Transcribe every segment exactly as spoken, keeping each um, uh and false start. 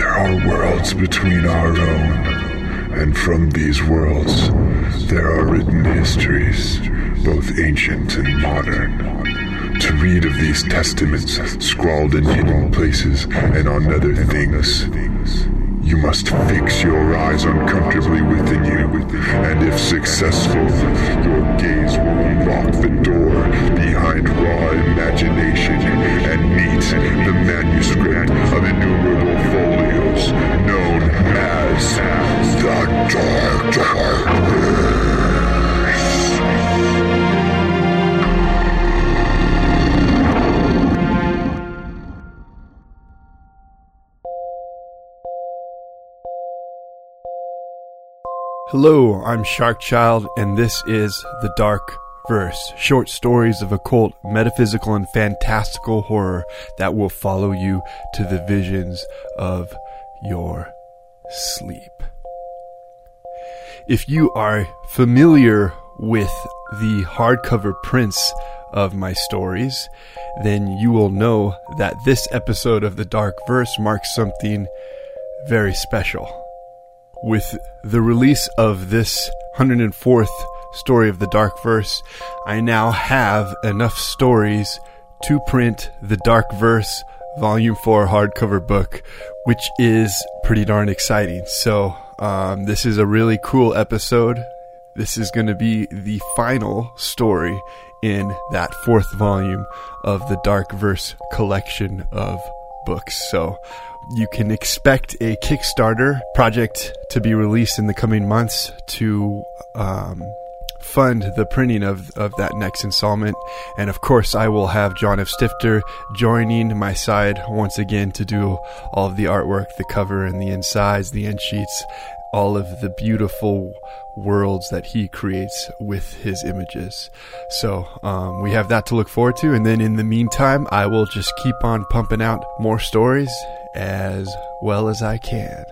There are worlds between our own, and from these worlds there are written histories, both ancient and modern. To read of these testaments scrawled in hidden places and on other things, you must fix your eyes uncomfortably within you, and if successful, your gaze will unlock the door behind raw imagination and meet the manuscript of innumerable folios known as The Dark Verse. Hello, I'm Sharkchild, and this is The Dark Verse, short stories of occult, metaphysical, and fantastical horror that will follow you to the visions of your sleep. If you are familiar with the hardcover prints of my stories, then you will know that this episode of The Dark Verse marks something very special. With the release of this one hundred fourth story of The Dark Verse, I now have enough stories to print the Dark Verse Volume four hardcover book, which is pretty darn exciting. So um, this is a really cool episode. This is going to be the final story in that fourth volume of the Dark Verse collection of books. So you can expect a Kickstarter project to be released in the coming months to um, fund the printing of, of that next installment. And of course, I will have John F. Stifter joining my side once again to do all of the artwork, the cover and the insides, the end sheets, all of the beautiful worlds that he creates with his images. So um, we have that to look forward to. And then in the meantime, I will just keep on pumping out more stories as well as I can.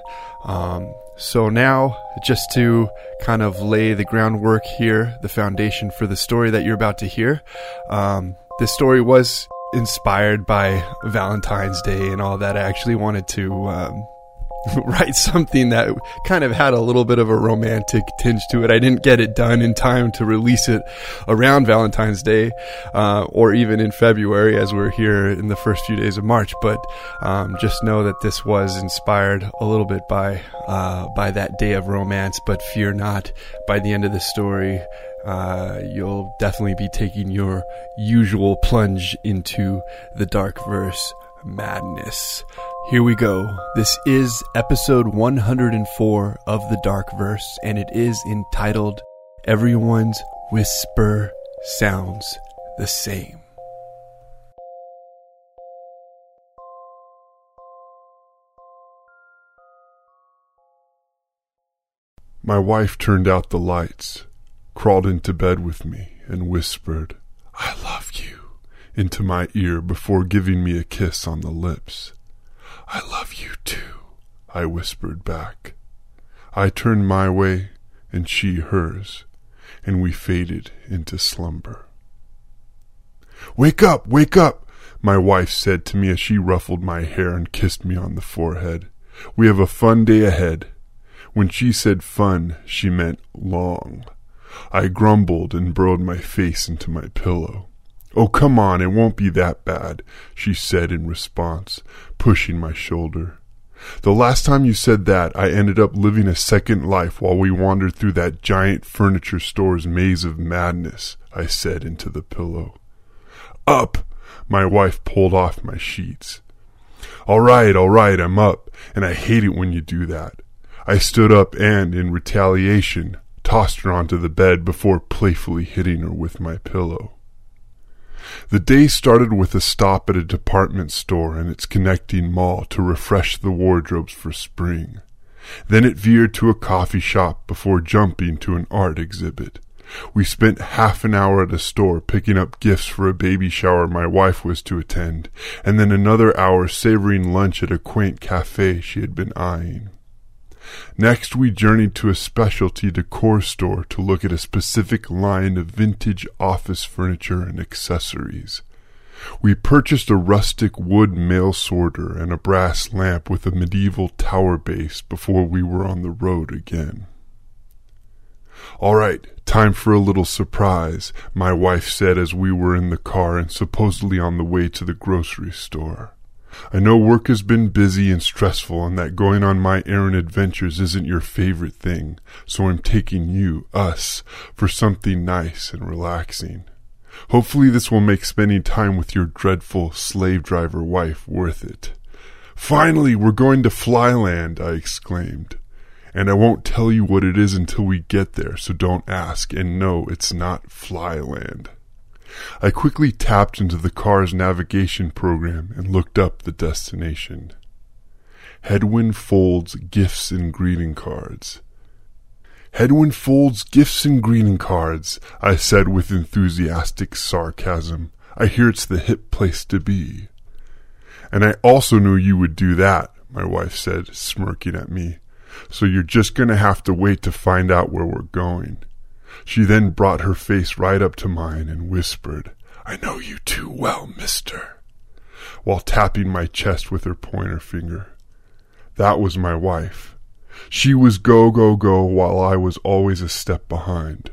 Um, so now, just to kind of lay the groundwork here, the foundation for the story that you're about to hear, um, this story was inspired by Valentine's Day and all that. I actually wanted to um, write something that kind of had a little bit of a romantic tinge to it. I didn't get it done in time to release it around Valentine's Day, uh, or even in February as we're here in the first few days of March. But, um, just know that this was inspired a little bit by, uh, by that day of romance, but fear not, by the end of the story, uh, you'll definitely be taking your usual plunge into the Dark Verse madness. Here we go. This is episode one hundred four of The Dark Verse, and it is entitled Everyone's Whisper Sounds the Same. My wife turned out the lights, crawled into bed with me, and whispered, "I love you," into my ear before giving me a kiss on the lips. "I love you too," I whispered back. I turned my way, and she hers, and we faded into slumber. "Wake up, wake up," my wife said to me as she ruffled my hair and kissed me on the forehead. "We have a fun day ahead." When she said fun, she meant long. I grumbled and burrowed my face into my pillow. "Oh, come on, it won't be that bad," she said in response, pushing my shoulder. "The last time you said that, I ended up living a second life while we wandered through that giant furniture store's maze of madness," I said into the pillow. "Up!" my wife pulled off my sheets. "All right, all right, I'm up, and I hate it when you do that." I stood up and, in retaliation, tossed her onto the bed before playfully hitting her with my pillow. The day started with a stop at a department store and its connecting mall to refresh the wardrobes for spring. Then it veered to a coffee shop before jumping to an art exhibit. We spent half an hour at a store picking up gifts for a baby shower my wife was to attend, and then another hour savoring lunch at a quaint cafe she had been eyeing. Next, we journeyed to a specialty decor store to look at a specific line of vintage office furniture and accessories. We purchased a rustic wood mail sorter and a brass lamp with a medieval tower base before we were on the road again. "All right, time for a little surprise," my wife said as we were in the car and supposedly on the way to the grocery store. I know work has been busy and stressful and that going on my errand adventures isn't your favorite thing, so I'm taking you, us, for something nice and relaxing. Hopefully this will make spending time with your dreadful slave driver wife worth it. "Finally, we're going to Flyland," I exclaimed. "And I won't tell you what it is until we get there, so don't ask, and no, it's not Flyland." I quickly tapped into the car's navigation program and looked up the destination. Hedwin Folds Gifts and Greeting Cards. "Hedwin Folds Gifts and Greeting Cards," I said with enthusiastic sarcasm. "I hear it's the hip place to be." "And I also knew you would do that," my wife said, smirking at me. "So you're just going to have to wait to find out where we're going." She then brought her face right up to mine and whispered, "I know you too well, mister," while tapping my chest with her pointer finger. That was my wife. She was go, go, go, while I was always a step behind.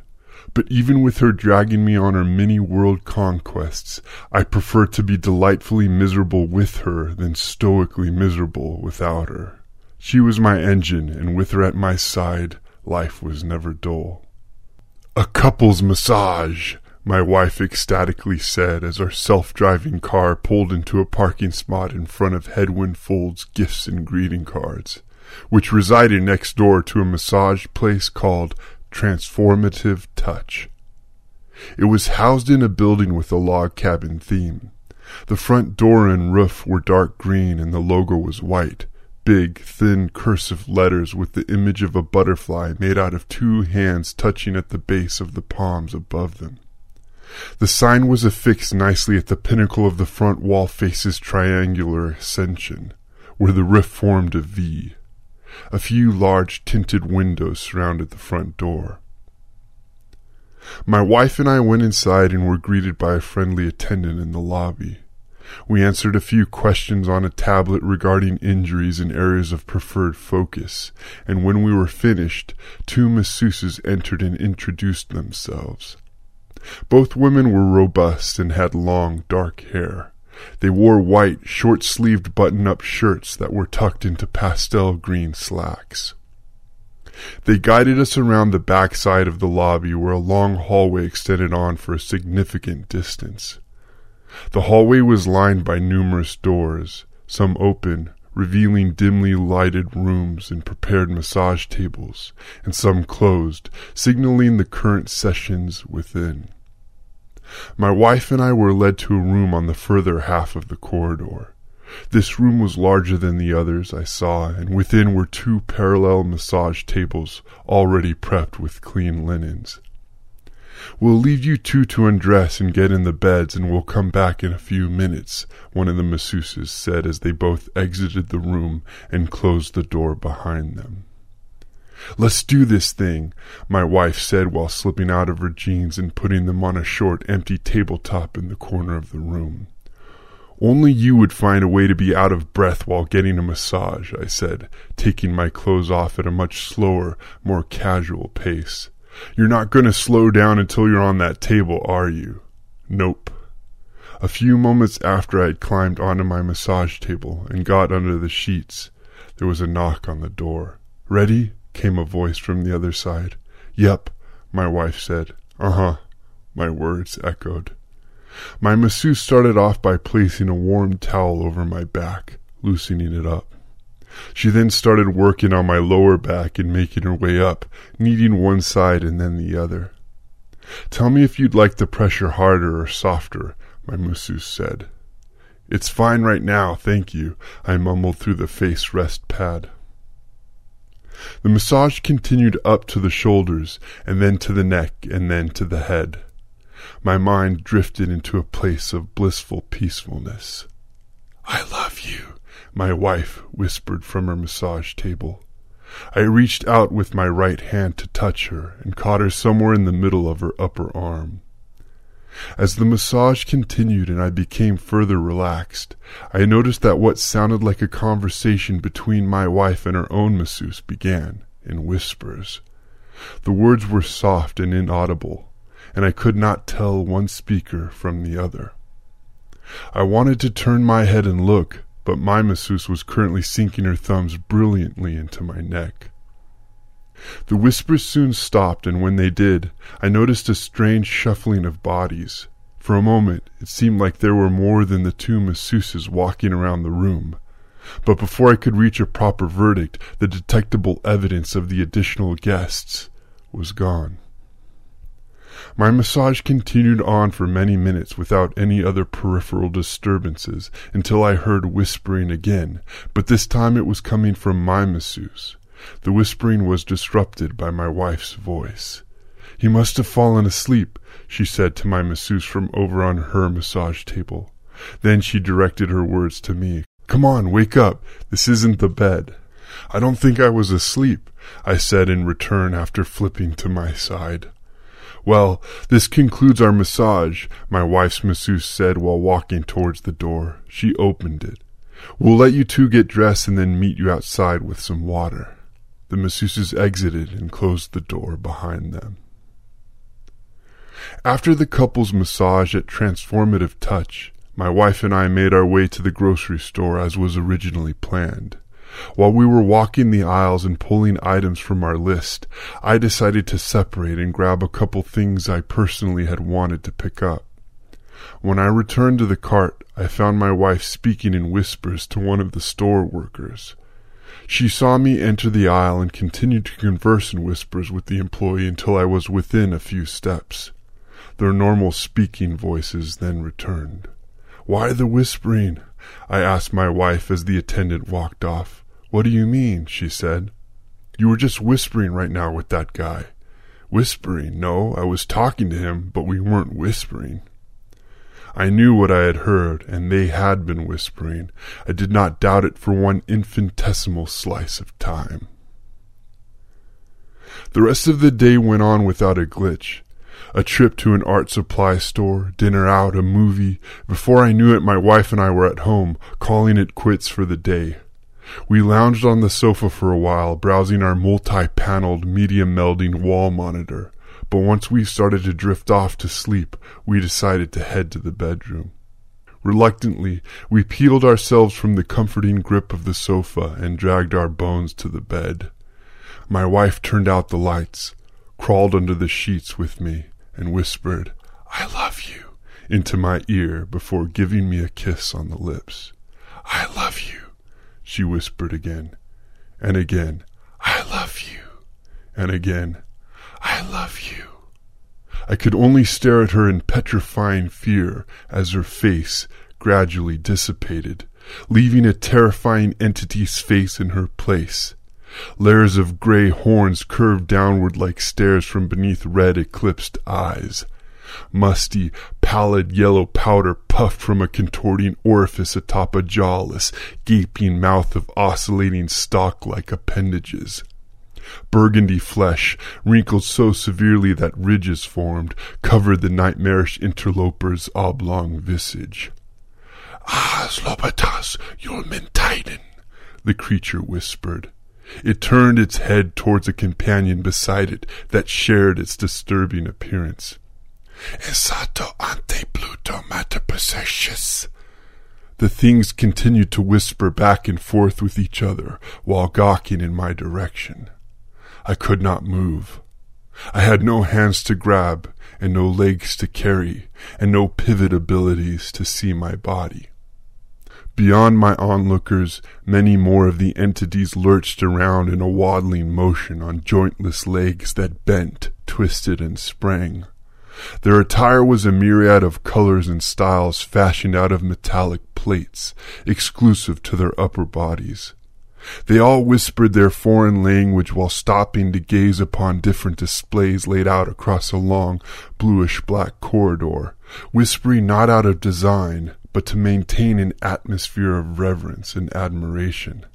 But even with her dragging me on her many world conquests, I prefer to be delightfully miserable with her than stoically miserable without her. She was my engine, and with her at my side, life was never dull. "A couple's massage," my wife ecstatically said as our self-driving car pulled into a parking spot in front of Hedwin Folds Gifts and Greeting Cards, which resided next door to a massage place called Transformative Touch. It was housed in a building with a log cabin theme. The front door and roof were dark green and the logo was white. Big, thin, cursive letters with the image of a butterfly made out of two hands touching at the base of the palms above them. The sign was affixed nicely at the pinnacle of the front wall face's triangular ascension, where the roof formed a V. A few large tinted windows surrounded the front door. My wife and I went inside and were greeted by a friendly attendant in the lobby. We answered a few questions on a tablet regarding injuries and areas of preferred focus, and when we were finished, two masseuses entered and introduced themselves. Both women were robust and had long, dark hair. They wore white, short-sleeved button-up shirts that were tucked into pastel green slacks. They guided us around the backside of the lobby where a long hallway extended on for a significant distance. The hallway was lined by numerous doors, some open, revealing dimly lighted rooms and prepared massage tables, and some closed, signaling the current sessions within. My wife and I were led to a room on the further half of the corridor. This room was larger than the others I saw, and within were two parallel massage tables already prepped with clean linens. "We'll leave you two to undress and get in the beds, and we'll come back in a few minutes," one of the masseuses said as they both exited the room and closed the door behind them. "Let's do this thing," my wife said while slipping out of her jeans and putting them on a short, empty tabletop in the corner of the room. "Only you would find a way to be out of breath while getting a massage," I said, taking my clothes off at a much slower, more casual pace. "You're not going to slow down until you're on that table, are you?" "Nope." A few moments after I had climbed onto my massage table and got under the sheets, there was a knock on the door. "Ready?" came a voice from the other side. "Yep," my wife said. "Uh-huh," my words echoed. My masseuse started off by placing a warm towel over my back, loosening it up. She then started working on my lower back and making her way up, kneading one side and then the other. "Tell me if you'd like the pressure harder or softer," my masseuse said. "It's fine right now, thank you," I mumbled through the face rest pad. The massage continued up to the shoulders, and then to the neck, and then to the head. My mind drifted into a place of blissful peacefulness. "I love you," my wife whispered from her massage table. I reached out with my right hand to touch her and caught her somewhere in the middle of her upper arm. As the massage continued and I became further relaxed, I noticed that what sounded like a conversation between my wife and her own masseuse began, in whispers. The words were soft and inaudible, and I could not tell one speaker from the other. I wanted to turn my head and look, but my masseuse was currently sinking her thumbs brilliantly into my neck. The whispers soon stopped, and when they did, I noticed a strange shuffling of bodies. For a moment, it seemed like there were more than the two masseuses walking around the room. But before I could reach a proper verdict, the detectable evidence of the additional guests was gone. My massage continued on for many minutes without any other peripheral disturbances until I heard whispering again, but this time it was coming from my masseuse. The whispering was disrupted by my wife's voice. "He must have fallen asleep," she said to my masseuse from over on her massage table. Then she directed her words to me. "Come on, wake up. This isn't the bed." "I don't think I was asleep," I said in return after flipping to my side. "Well, this concludes our massage," my wife's masseuse said while walking towards the door. She opened it. "We'll let you two get dressed and then meet you outside with some water." The masseuses exited and closed the door behind them. After the couple's massage at Transformative Touch, my wife and I made our way to the grocery store as was originally planned. While we were walking the aisles and pulling items from our list, I decided to separate and grab a couple things I personally had wanted to pick up. When I returned to the cart, I found my wife speaking in whispers to one of the store workers. She saw me enter the aisle and continued to converse in whispers with the employee until I was within a few steps. Their normal speaking voices then returned. "Why the whispering?" I asked my wife as the attendant walked off. "What do you mean?" she said. "You were just whispering right now with that guy." "Whispering? No, I was talking to him, but we weren't whispering." I knew what I had heard, and they had been whispering. I did not doubt it for one infinitesimal slice of time. The rest of the day went on without a glitch. A trip to an art supply store, dinner out, a movie. Before I knew it, my wife and I were at home, calling it quits for the day. We lounged on the sofa for a while, browsing our multi-paneled, media-melding wall monitor. But once we started to drift off to sleep, we decided to head to the bedroom. Reluctantly, we peeled ourselves from the comforting grip of the sofa and dragged our bones to the bed. My wife turned out the lights, crawled under the sheets with me, and whispered, "I love you," into my ear before giving me a kiss on the lips. "I love you," she whispered again, and again, "I love you," and again, "I love you." I could only stare at her in petrifying fear as her face gradually dissipated, leaving a terrifying entity's face in her place. Layers of gray horns curved downward like stairs from beneath red eclipsed eyes. Musty, pallid yellow powder puffed from a contorting orifice atop a jawless, gaping mouth of oscillating stalk-like appendages. Burgundy flesh, wrinkled so severely that ridges formed, covered the nightmarish interloper's oblong visage. "Ah, Slopetas, you'll mentiden," the creature whispered. It turned its head towards a companion beside it that shared its disturbing appearance. "Esato ante Pluto matapossessus." The things continued to whisper back and forth with each other while gawking in my direction. I could not move. I had no hands to grab, and no legs to carry, and no pivot abilities to see my body. Beyond my onlookers, many more of the entities lurched around in a waddling motion on jointless legs that bent, twisted, and sprang. Their attire was a myriad of colors and styles fashioned out of metallic plates, exclusive to their upper bodies. They all whispered their foreign language while stopping to gaze upon different displays laid out across a long, bluish-black corridor, whispering not out of design, but to maintain an atmosphere of reverence and admiration.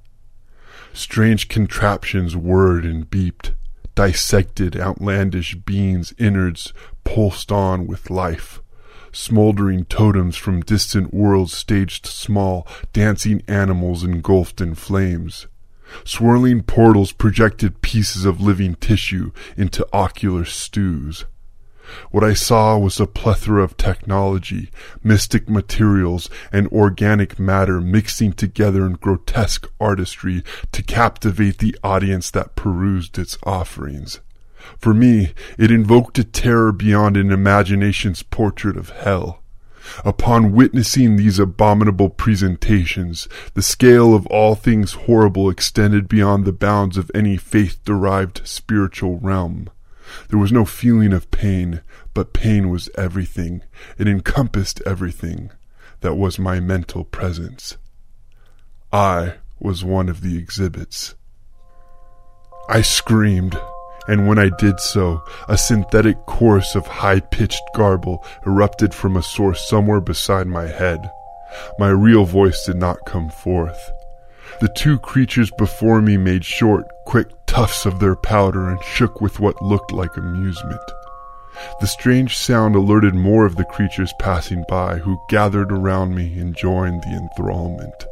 Strange contraptions whirred and beeped, dissected outlandish beings' innards pulsed on with life, smoldering totems from distant worlds staged small, dancing animals engulfed in flames. Swirling portals projected pieces of living tissue into ocular stews. What I saw was a plethora of technology, mystic materials, and organic matter mixing together in grotesque artistry to captivate the audience that perused its offerings. For me, it invoked a terror beyond an imagination's portrait of hell. Upon witnessing these abominable presentations, the scale of all things horrible extended beyond the bounds of any faith-derived spiritual realm. There was no feeling of pain, but pain was everything. It encompassed everything. That was my mental presence. I was one of the exhibits. I screamed, and when I did so, a synthetic chorus of high-pitched garble erupted from a source somewhere beside my head. My real voice did not come forth. The two creatures before me made short, quick tufts of their powder and shook with what looked like amusement. The strange sound alerted more of the creatures passing by, who gathered around me and joined the enthrallment.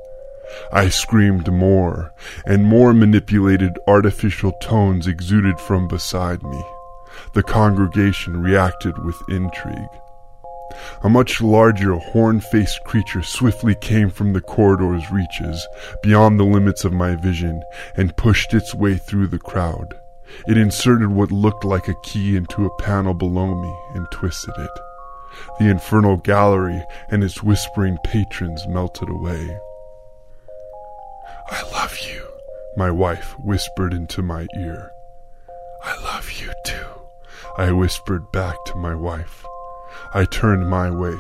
I screamed more, and more manipulated artificial tones exuded from beside me. The congregation reacted with intrigue. A much larger, horn-faced creature swiftly came from the corridor's reaches, beyond the limits of my vision, and pushed its way through the crowd. It inserted what looked like a key into a panel below me and twisted it. The infernal gallery and its whispering patrons melted away. "I love you," my wife whispered into my ear. "I love you too," I whispered back to my wife. I turned my way,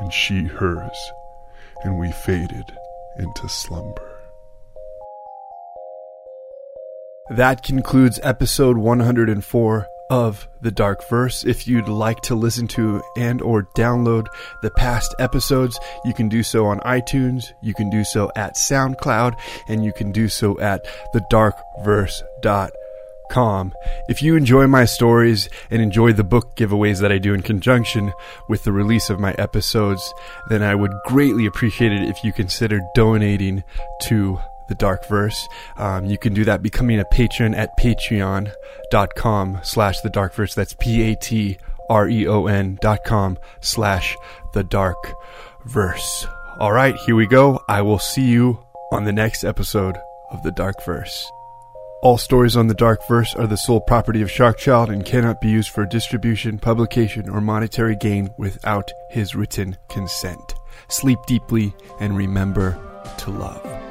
and she hers, and we faded into slumber. That concludes episode one hundred four of The Dark Verse. If you'd like to listen to and or download the past episodes, you can do so on iTunes, you can do so at SoundCloud, and you can do so at the dark verse dot com. If you enjoy my stories and enjoy the book giveaways that I do in conjunction with the release of my episodes, then I would greatly appreciate it if you consider donating to The Dark Verse. Um, you can do that becoming a patron at patreon dot com slash the dark verse. That's P A T R E O N dot com slash the dark verse. All right, here we go. I will see you on the next episode of The Dark Verse. All stories on The Dark Verse are the sole property of Sharkchild and cannot be used for distribution, publication, or monetary gain without his written consent. Sleep deeply and remember to love.